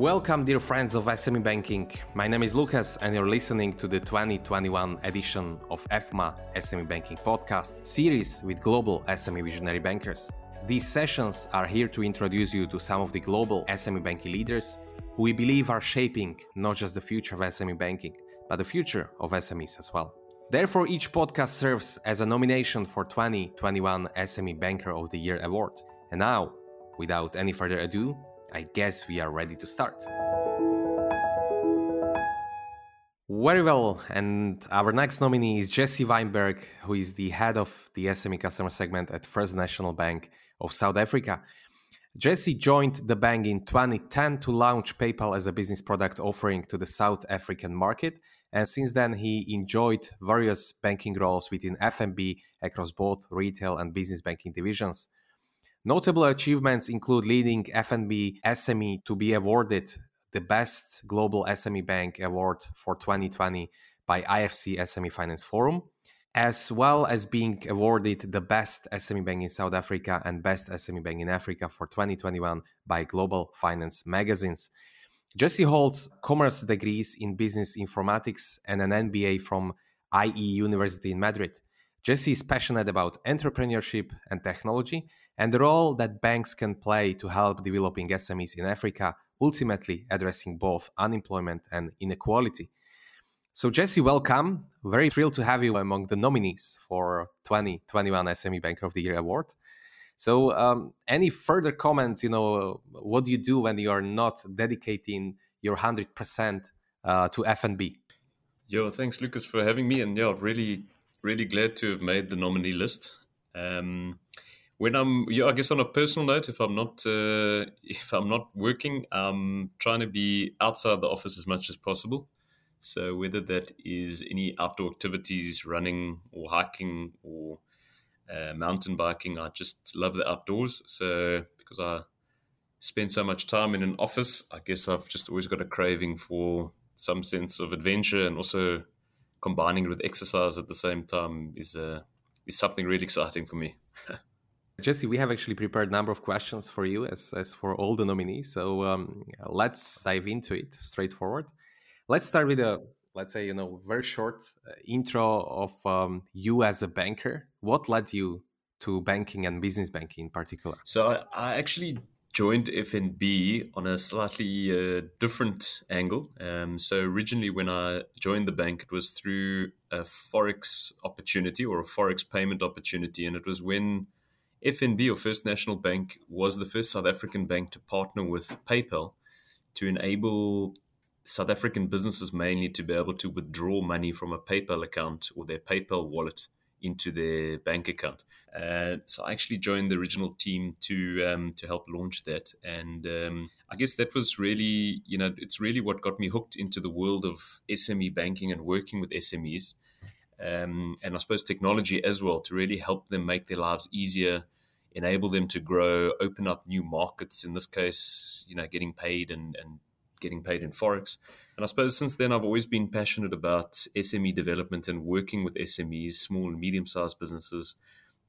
Welcome, dear friends of SME Banking. My name is Lucas and you're listening to the 2021 edition of AFMA SME Banking podcast series with global SME visionary bankers. These sessions are here to introduce you to some of the global SME banking leaders who we believe are shaping not just the future of SME banking, but the future of SMEs as well. Therefore, each podcast serves as a nomination for 2021 SME Banker of the Year award. And now, without any further ado, I guess we are ready to start. Very well, and our next nominee is Jesse Weinberg, who is the head of the SME customer segment at First National Bank of South Africa. Jesse joined the bank in 2010 to launch PayPal as a business product offering to the South African market. And since then, he enjoyed various banking roles within FNB across both retail and business banking divisions. Notable achievements include leading FNB SME to be awarded the Best Global SME Bank Award for 2020 by IFC SME Finance Forum, as well as being awarded the Best SME Bank in South Africa and Best SME Bank in Africa for 2021 by Global Finance Magazines. Jesse holds commerce degrees in business informatics and an MBA from IE University in Madrid. Jesse is passionate about entrepreneurship and technology and the role that banks can play to help developing SMEs in Africa, ultimately addressing both unemployment and inequality. So Jesse, welcome. Very thrilled to have you among the nominees for 2021 SME Banker of the Year award. So any further comments, what do you do when you are not dedicating your 100% to F&B? Thanks, Lucas, for having me. And really glad to have made the nominee list. When I guess on a personal note, if I'm not working, I'm trying to be outside the office as much as possible. So whether that is any outdoor activities, running or hiking or mountain biking, I just love the outdoors. So because I spend so much time in an office, I guess I've just always got a craving for some sense of adventure, and also combining it with exercise at the same time is something really exciting for me. Jesse, we have actually prepared a number of questions for you as for all the nominees. So let's dive into it straightforward. Let's start with a very short intro of you as a banker. What led you to banking and business banking in particular? So I actually joined FNB on a slightly different angle. So originally when I joined the bank, it was through a Forex opportunity or a Forex payment opportunity. And it was when FNB or First National Bank was the first South African bank to partner with PayPal to enable South African businesses mainly to be able to withdraw money from a PayPal account or their PayPal wallet into their bank account. So I actually joined the original team to help launch that. And I guess that was really, it's really what got me hooked into the world of SME banking and working with SMEs. And I suppose technology as well, to really help them make their lives easier, enable them to grow, open up new markets, in this case, getting paid and getting paid in Forex. And I suppose since then, I've always been passionate about SME development and working with SMEs, small and medium-sized businesses,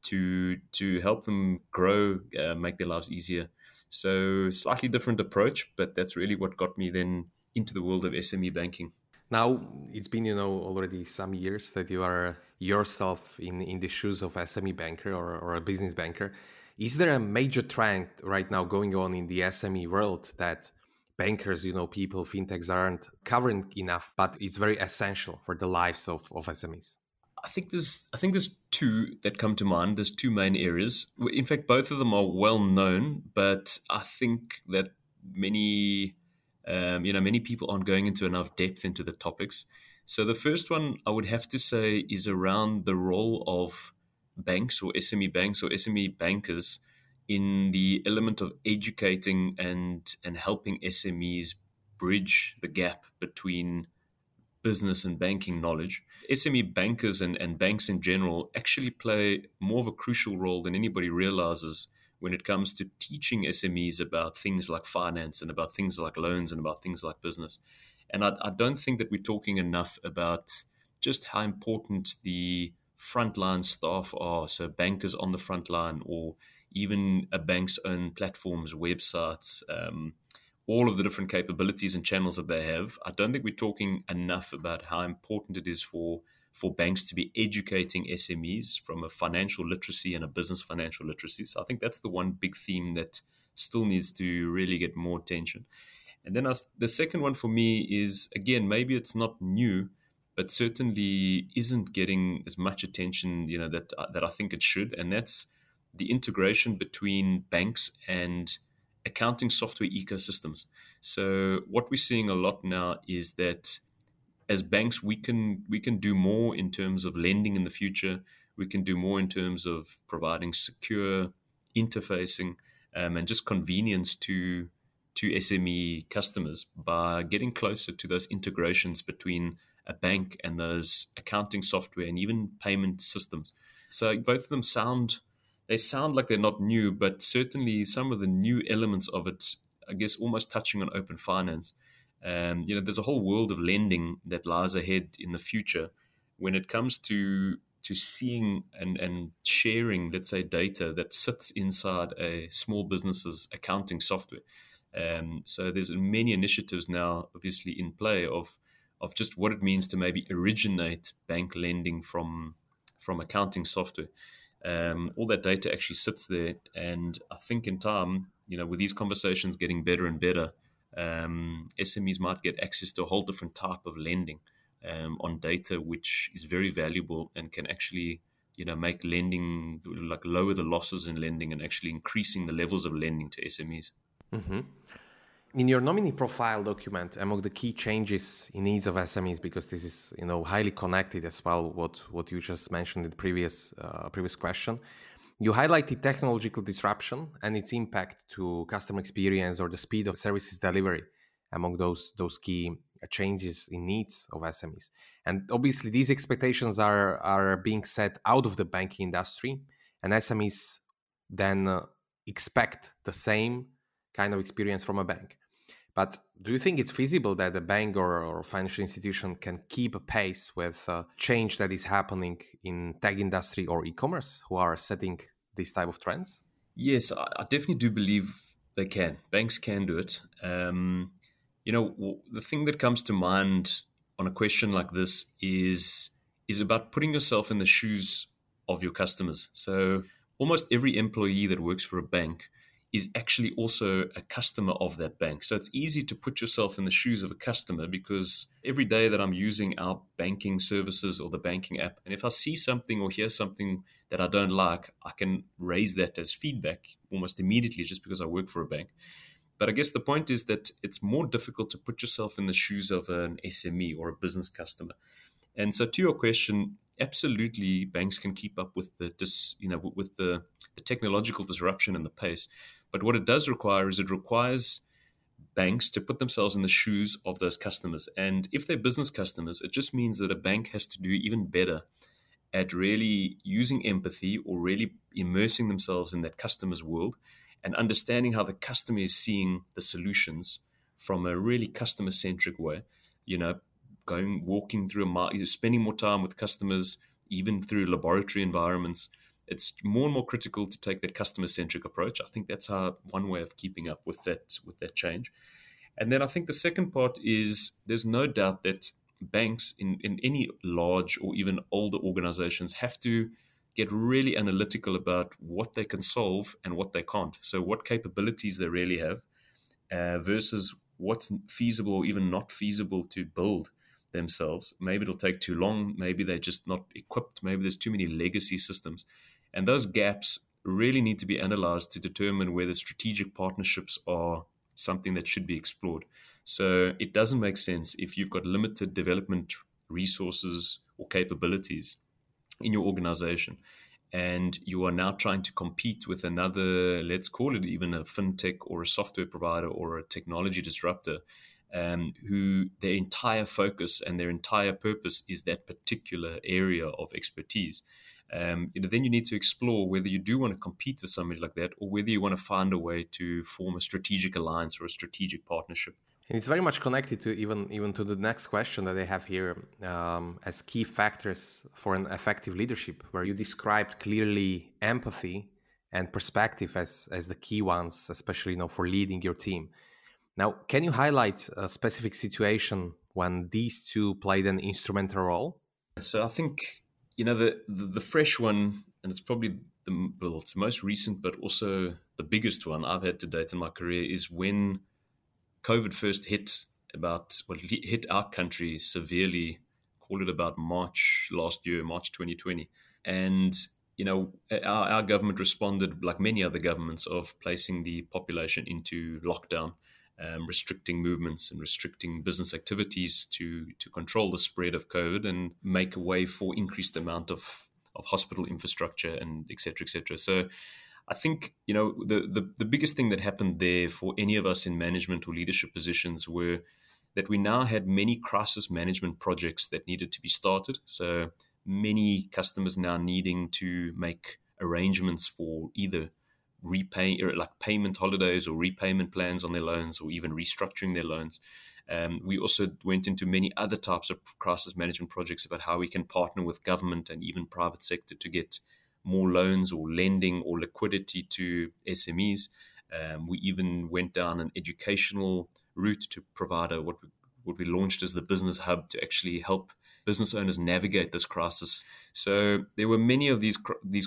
to help them grow, make their lives easier. So slightly different approach, but that's really what got me then into the world of SME banking. Now, it's been, already some years that you are yourself in the shoes of SME banker or a business banker. Is there a major trend right now going on in the SME world that bankers, people, fintechs aren't covering enough, but it's very essential for the lives of SMEs? I think there's two that come to mind. There's two main areas. In fact, both of them are well known, but I think that many people aren't going into enough depth into the topics. So the first one I would have to say is around the role of banks or SME bankers in the element of educating and helping SMEs bridge the gap between business and banking knowledge. SME bankers and banks in general actually play more of a crucial role than anybody realizes when it comes to teaching SMEs about things like finance and about things like loans and about things like business. And I don't think that we're talking enough about just how important the frontline staff are, so bankers on the frontline or even a bank's own platforms, websites, all of the different capabilities and channels that they have. I don't think we're talking enough about how important it is for banks to be educating SMEs from a financial literacy and a business financial literacy. So I think that's the one big theme that still needs to really get more attention. And then the second one for me is, again, maybe it's not new, but certainly isn't getting as much attention, you know, that I think it should. And that's the integration between banks and accounting software ecosystems. So what we're seeing a lot now is that as banks, we can do more in terms of lending in the future. We can do more in terms of providing secure interfacing and just convenience to SME customers by getting closer to those integrations between a bank and those accounting software and even payment systems. So both of them sound like they're not new, but certainly some of the new elements of it, I guess, almost touching on open finance. You know, there's a whole world of lending that lies ahead in the future when it comes to seeing and sharing, let's say, data that sits inside a small business's accounting software. So there's many initiatives now, obviously, in play of just what it means to maybe originate bank lending from accounting software. All that data actually sits there. And I think in time, you know, with these conversations getting better and better, SMEs might get access to a whole different type of lending on data, which is very valuable and can actually, you know, make lending, like, lower the losses in lending and actually increasing the levels of lending to SMEs. Mm-hmm. In your nominee profile document, among the key changes in needs of SMEs, because this is, you know, highly connected as well, what you just mentioned in the previous question, you highlighted technological disruption and its impact to customer experience or the speed of services delivery among those key changes in needs of SMEs. And obviously, these expectations are being set out of the banking industry, and SMEs then expect the same kind of experience from a bank. But do you think it's feasible that a bank or financial institution can keep a pace with change that is happening in tech industry or e-commerce, who are setting these type of trends? Yes, I definitely do believe they can. Banks can do it. You know, the thing that comes to mind on a question like this is about putting yourself in the shoes of your customers. So almost every employee that works for a bank is actually also a customer of that bank. So it's easy to put yourself in the shoes of a customer, because every day that I'm using our banking services or the banking app, and if I see something or hear something that I don't like, I can raise that as feedback almost immediately just because I work for a bank. But I guess the point is that it's more difficult to put yourself in the shoes of an SME or a business customer. And so to your question, absolutely banks can keep up with the technological disruption and the pace. But what it does require is it requires banks to put themselves in the shoes of those customers. And if they're business customers, it just means that a bank has to do even better at really using empathy or really immersing themselves in that customer's world and understanding how the customer is seeing the solutions from a really customer-centric way. You know, walking through a market, spending more time with customers, even through laboratory environments. It's more and more critical to take that customer-centric approach. I think that's one way of keeping up with that change. And then I think the second part is there's no doubt that banks in any large or even older organizations have to get really analytical about what they can solve and what they can't. So what capabilities they really have versus what's feasible or even not feasible to build themselves. Maybe it'll take too long. Maybe they're just not equipped. Maybe there's too many legacy systems. And those gaps really need to be analyzed to determine whether strategic partnerships are something that should be explored. So it doesn't make sense if you've got limited development resources or capabilities in your organization, and you are now trying to compete with another, let's call it even a fintech or a software provider or a technology disruptor, who their entire focus and their entire purpose is that particular area of expertise. Then you need to explore whether you do want to compete with somebody like that or whether you want to find a way to form a strategic alliance or a strategic partnership. And it's very much connected to even to the next question that I have here as key factors for an effective leadership, where you described clearly empathy and perspective as the key ones, especially, you know, for leading your team. Now, can you highlight a specific situation when these two played an instrumental role? So I think, you know, the fresh one, and it's probably the most recent, but also the biggest one I've had to date in my career, is when COVID first hit our country severely, call it about March last year, March 2020. And, you know, our government responded, like many other governments, of placing the population into lockdown, restricting movements and restricting business activities to control the spread of COVID and make a way for increased amount of hospital infrastructure and et cetera, et cetera. So I think, you know, the biggest thing that happened there for any of us in management or leadership positions were that we now had many crisis management projects that needed to be started. So many customers now needing to make arrangements for either payment holidays or repayment plans on their loans, or even restructuring their loans. We also went into many other types of crisis management projects about how we can partner with government and even private sector to get more loans or lending or liquidity to SMEs. We even went down an educational route to provide what we launched as the business hub to actually help business owners navigate this crisis. So there were many of these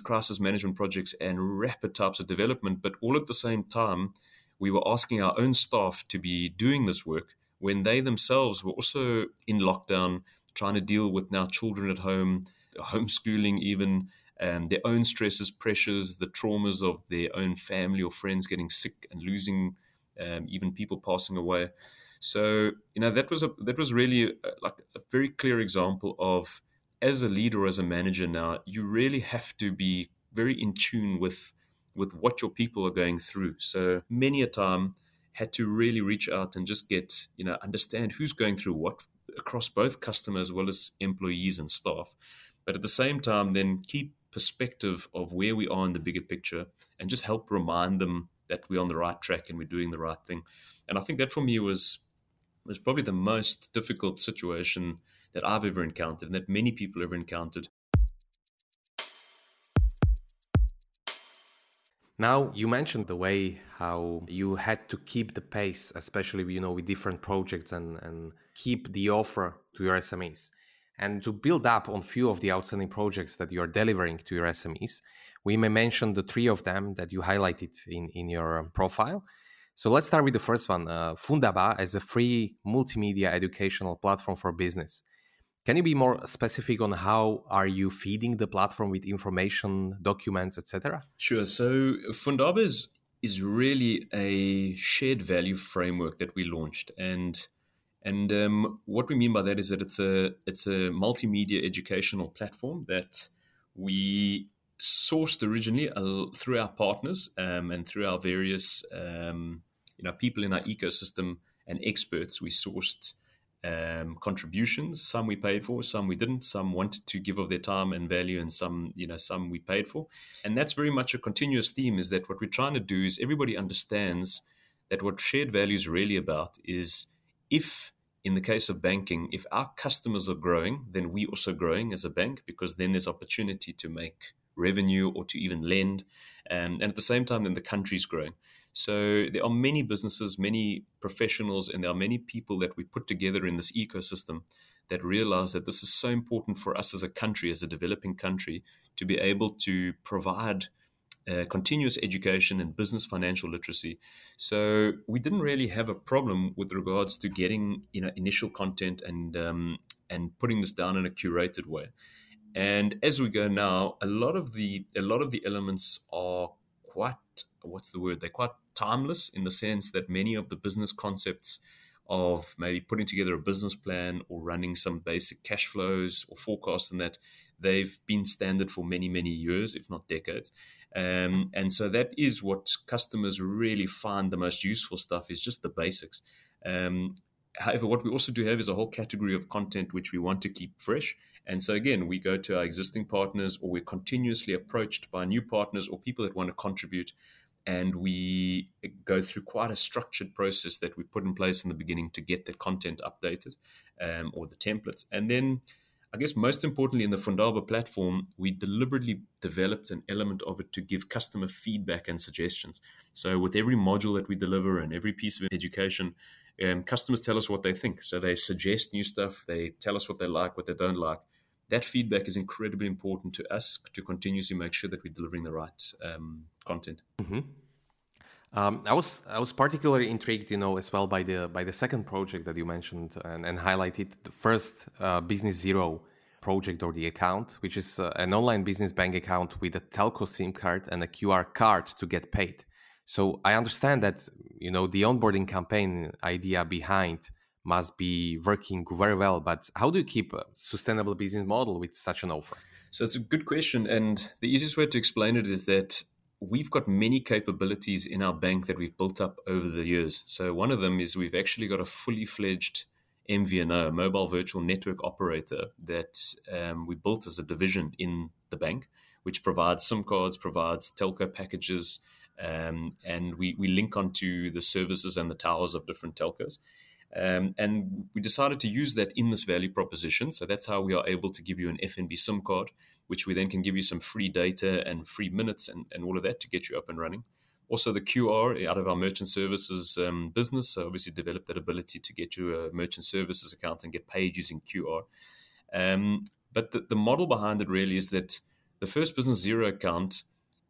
crisis management projects and rapid types of development, but all at the same time, we were asking our own staff to be doing this work when they themselves were also in lockdown, trying to deal with now children at home, homeschooling even, their own stresses, pressures, the traumas of their own family or friends getting sick and losing, even people passing away. So, you know, that was really a very clear example of, as a leader, as a manager now, you really have to be very in tune with what your people are going through. So many a time had to really reach out and just get, you know, understand who's going through what across both customers as well as employees and staff. But at the same time, then keep perspective of where we are in the bigger picture and just help remind them that we're on the right track and we're doing the right thing. And I think that for me was probably the most difficult situation that I've ever encountered and that many people ever encountered. Now, you mentioned the way how you had to keep the pace, especially, you know, with different projects and keep the offer to your SMEs. And to build up on few of the outstanding projects that you are delivering to your SMEs, we may mention the three of them that you highlighted in your profile. So let's start with the first one, Fundaba as a free multimedia educational platform for business. Can you be more specific on how are you feeding the platform with information, documents, etc.? Sure. So Fundaba is really a shared value framework that we launched, and what we mean by that is that it's a multimedia educational platform that we sourced originally through our partners and through our various people in our ecosystem and experts. We sourced contributions. Some we paid for, some we didn't. Some wanted to give of their time and value, and some we paid for. And that's very much a continuous theme, is that what we're trying to do is everybody understands that what shared value is really about is, if in the case of banking, if our customers are growing, then we also growing as a bank, because then there's opportunity to make revenue or to even lend. And at the same time, then the country's growing. So there are many businesses, many professionals, and there are many people that we put together in this ecosystem that realize that this is so important for us as a country, as a developing country, to be able to provide continuous education and business financial literacy. So we didn't really have a problem with regards to getting, you know, initial content and putting this down in a curated way. And as we go now, a lot of the elements are quite, they're quite timeless, in the sense that many of the business concepts of maybe putting together a business plan or running some basic cash flows or forecasts and that, they've been standard for many, many years, if not decades. And so that is what customers really find the most useful stuff, is just the basics. However, what we also do have is a whole category of content which we want to keep fresh. And so again, we go to our existing partners, or we're continuously approached by new partners or people that want to contribute. And we go through quite a structured process that we put in place in the beginning to get the content updated, or the templates. And then I guess most importantly, in the Fundaba platform, we deliberately developed an element of it to give customer feedback and suggestions. So with every module that we deliver and every piece of education, customers tell us what they think. So they suggest new stuff. They tell us what they like, what they don't like. That feedback is incredibly important to us to continuously make sure that we're delivering the right content. Mm-hmm. I was particularly intrigued, as well by the second project that you mentioned and highlighted, the first Business Zero project or the account, which is an online business bank account with a telco SIM card and a QR card to get paid. So I understand that, the onboarding campaign idea behind must be working very well, but how do you keep a sustainable business model with such an offer? So it's a good question. And the easiest way to explain it is that we've got many capabilities in our bank that we've built up over the years. So one of them is we've actually got a fully fledged MVNO, mobile virtual network operator, that we built as a division in the bank, which provides SIM cards, provides telco packages, and we link onto the services and the towers of different telcos. And we decided to use that in this value proposition. So that's how we are able to give you an FNB SIM card, which we then can give you some free data and free minutes and all of that to get you up and running. Also, the QR out of our merchant services business, so obviously developed that ability to get you a merchant services account and get paid using QR. But the model behind it really is that the First Business Zero account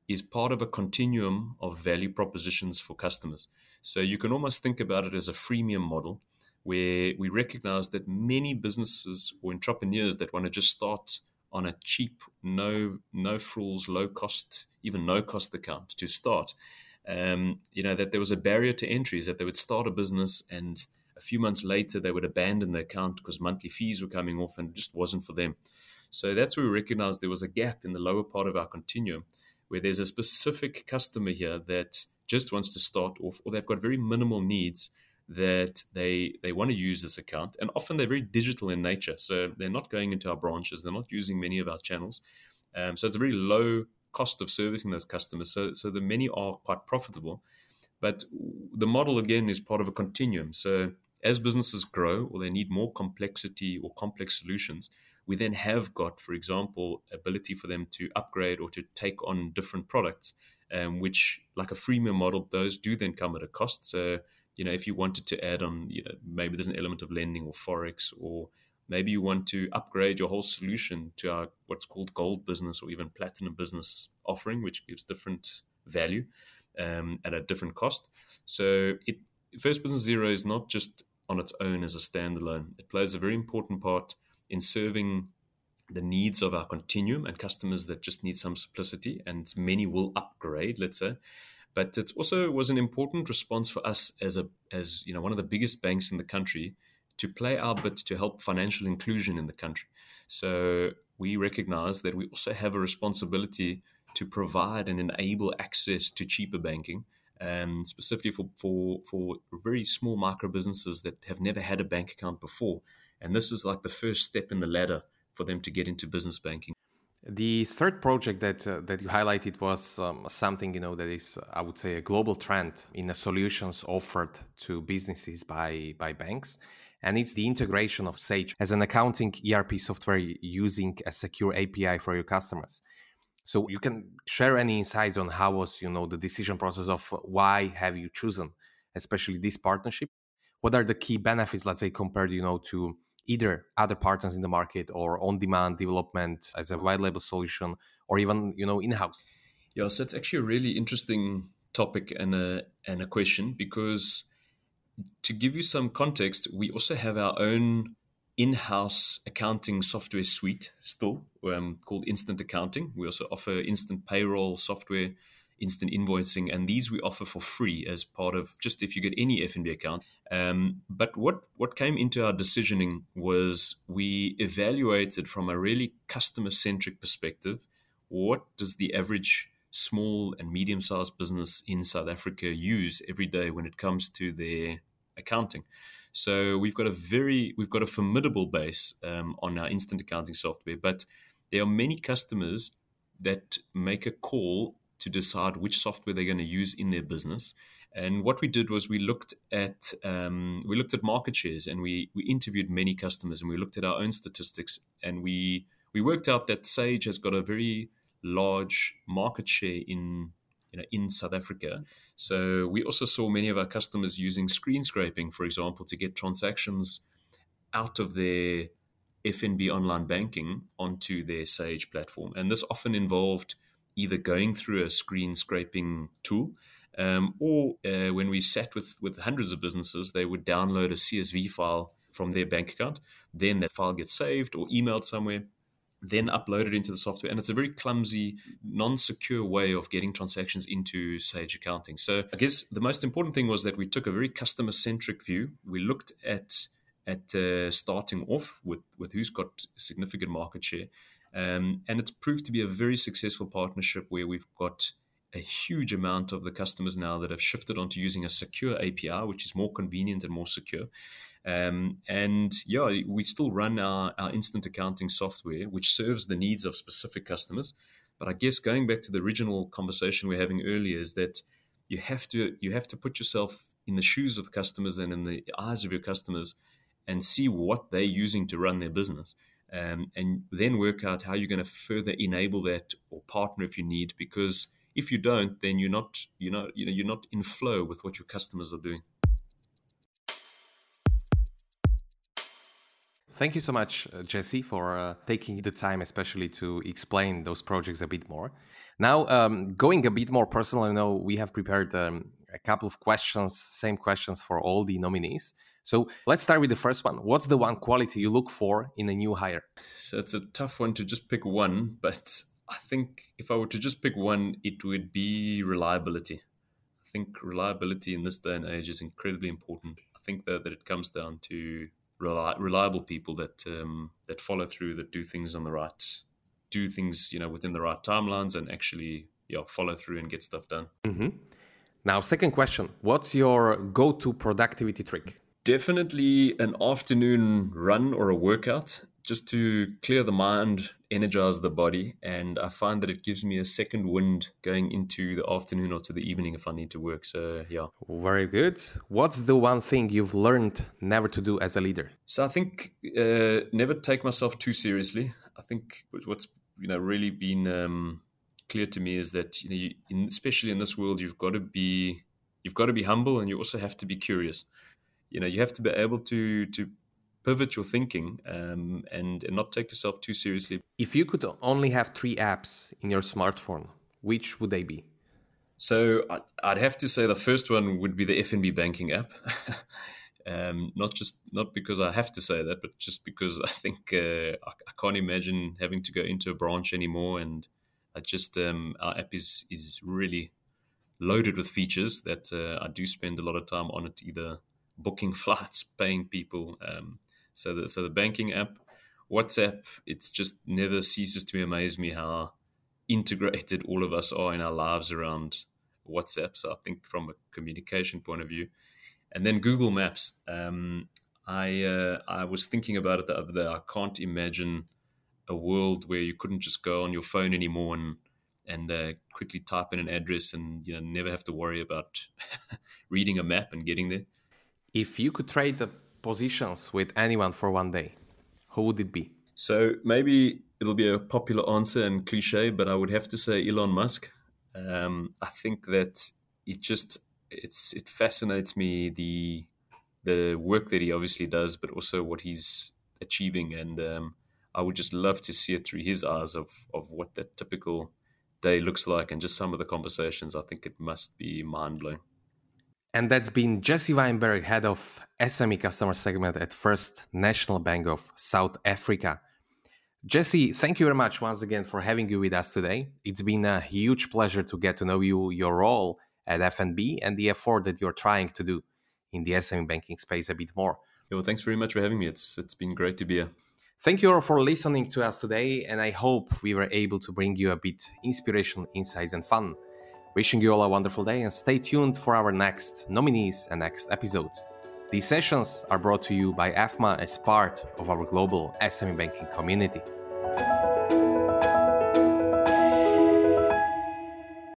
is part of a continuum of value propositions for customers. So you can almost think about it as a freemium model, where we recognize that many businesses or entrepreneurs that want to just start on a cheap, no frills, low cost, even no cost account to start, that there was a barrier to entry, is that they would start a business and a few months later they would abandon the account because monthly fees were coming off and it just wasn't for them. So that's where we recognized there was a gap in the lower part of our continuum, where there's a specific customer here that just wants to start off, or they've got very minimal needs that they want to use this account. And often they're very digital in nature. So they're not going into our branches. They're not using many of our channels. So it's a very low cost of servicing those customers. So the many are quite profitable. But the model, again, is part of a continuum. So as businesses grow or they need more complexity or complex solutions, we then have got, for example, ability for them to upgrade or to take on different products, which, like a freemium model, those do then come at a cost. So, if you wanted to add on, maybe there's an element of lending or Forex, or maybe you want to upgrade your whole solution to our what's called gold business or even platinum business offering, which gives different value at a different cost. So First Business Zero is not just on its own as a standalone. It plays a very important part in serving the needs of our continuum and customers that just need some simplicity, and many will upgrade, let's say. But it also was an important response for us as one of the biggest banks in the country to play our bit to help financial inclusion in the country. So we recognize that we also have a responsibility to provide and enable access to cheaper banking, specifically for very small micro businesses that have never had a bank account before. And this is like the first step in the ladder for them to get into business banking. The third project that you highlighted was something that is, I would say, a global trend in the solutions offered to businesses by banks, and it's the integration of Sage as an accounting ERP software using a secure API for your customers. So you can share any insights on how was the decision process of why have you chosen, especially this partnership? What are the key benefits, let's say, compared to either other partners in the market or on-demand development as a white label solution, or even, in-house? Yeah, so it's actually a really interesting topic and a question, because to give you some context, we also have our own in-house accounting software suite still called Instant Accounting. We also offer Instant Payroll software, Instant Invoicing, and these we offer for free as part of just if you get any FNB account. But what came into our decisioning was we evaluated from a really customer-centric perspective, what does the average small and medium-sized business in South Africa use every day when it comes to their accounting? So we've got a formidable base on our Instant Accounting software, but there are many customers that make a call to decide which software they're going to use in their business. And what we did was we looked at market shares, and we interviewed many customers, and we looked at our own statistics, and we worked out that Sage has got a very large market share in South Africa. So we also saw many of our customers using screen scraping, for example, to get transactions out of their FNB online banking onto their Sage platform. And this often involved either going through a screen scraping tool, or when we sat with hundreds of businesses, they would download a CSV file from their bank account. Then that file gets saved or emailed somewhere, then uploaded into the software. And it's a very clumsy, non-secure way of getting transactions into Sage Accounting. So I guess the most important thing was that we took a very customer-centric view. We looked at starting off with who's got significant market share. And it's proved to be a very successful partnership where we've got a huge amount of the customers now that have shifted onto using a secure API, which is more convenient and more secure. We still run our instant accounting software, which serves the needs of specific customers. But I guess going back to the original conversation we were having earlier is that you have to put yourself in the shoes of customers and in the eyes of your customers and see what they're using to run their business, and then work out how you're going to further enable that or partner if you need. Because if you don't, then you're not in flow with what your customers are doing. Thank you so much, Jesse, for taking the time, especially to explain those projects a bit more. Now, going a bit more personal, I know we have prepared a couple of questions, same questions for all the nominees. So let's start with the first one. What's the one quality you look for in a new hire? So it's a tough one to just pick one, but I think if I were to just pick one, it would be reliability. I think reliability in this day and age is incredibly important. I think that it comes down to reliable people that follow through, that do things within the right timelines, and actually follow through and get stuff done. Mm-hmm. Now, second question. What's your go-to productivity trick? Definitely an afternoon run or a workout, just to clear the mind, energize the body. And I find that it gives me a second wind going into the afternoon or to the evening if I need to work. So, yeah. Very good. What's the one thing you've learned never to do as a leader? So I think never take myself too seriously. I think what's really been clear to me is that especially in this world, you've got to be humble, and you also have to be curious. You have to be able to pivot your thinking and not take yourself too seriously. If you could only have 3 apps in your smartphone, which would they be? So I'd have to say the first one would be the FNB banking app. Not because I have to say that, but just because I think I can't imagine having to go into a branch anymore. And I just our app is really loaded with features that I do spend a lot of time on it, either booking flights, paying people. So the banking app, WhatsApp, it's just never ceases to amaze me how integrated all of us are in our lives around WhatsApp. So I think from a communication point of view. And then Google Maps. I was thinking about it the other day. I can't imagine a world where you couldn't just go on your phone anymore and quickly type in an address and never have to worry about reading a map and getting there. If you could trade the positions with anyone for one day, who would it be? So maybe it'll be a popular answer and cliche, but I would have to say Elon Musk. I think that it fascinates me, the work that he obviously does, but also what he's achieving. And I would just love to see it through his eyes of what that typical day looks like, and just some of the conversations. I think it must be mind-blowing. And that's been Jesse Weinberg, head of SME customer segment at First National Bank of South Africa. Jesse, thank you very much once again for having you with us today. It's been a huge pleasure to get to know you, your role at FNB, and the effort that you're trying to do in the SME banking space a bit more. Well, thanks very much for having me. It's been great to be here. Thank you all for listening to us today, and I hope we were able to bring you a bit inspiration, insights, and fun. Wishing you all a wonderful day, and stay tuned for our next nominees and next episodes. These sessions are brought to you by AFMA as part of our global SME banking community.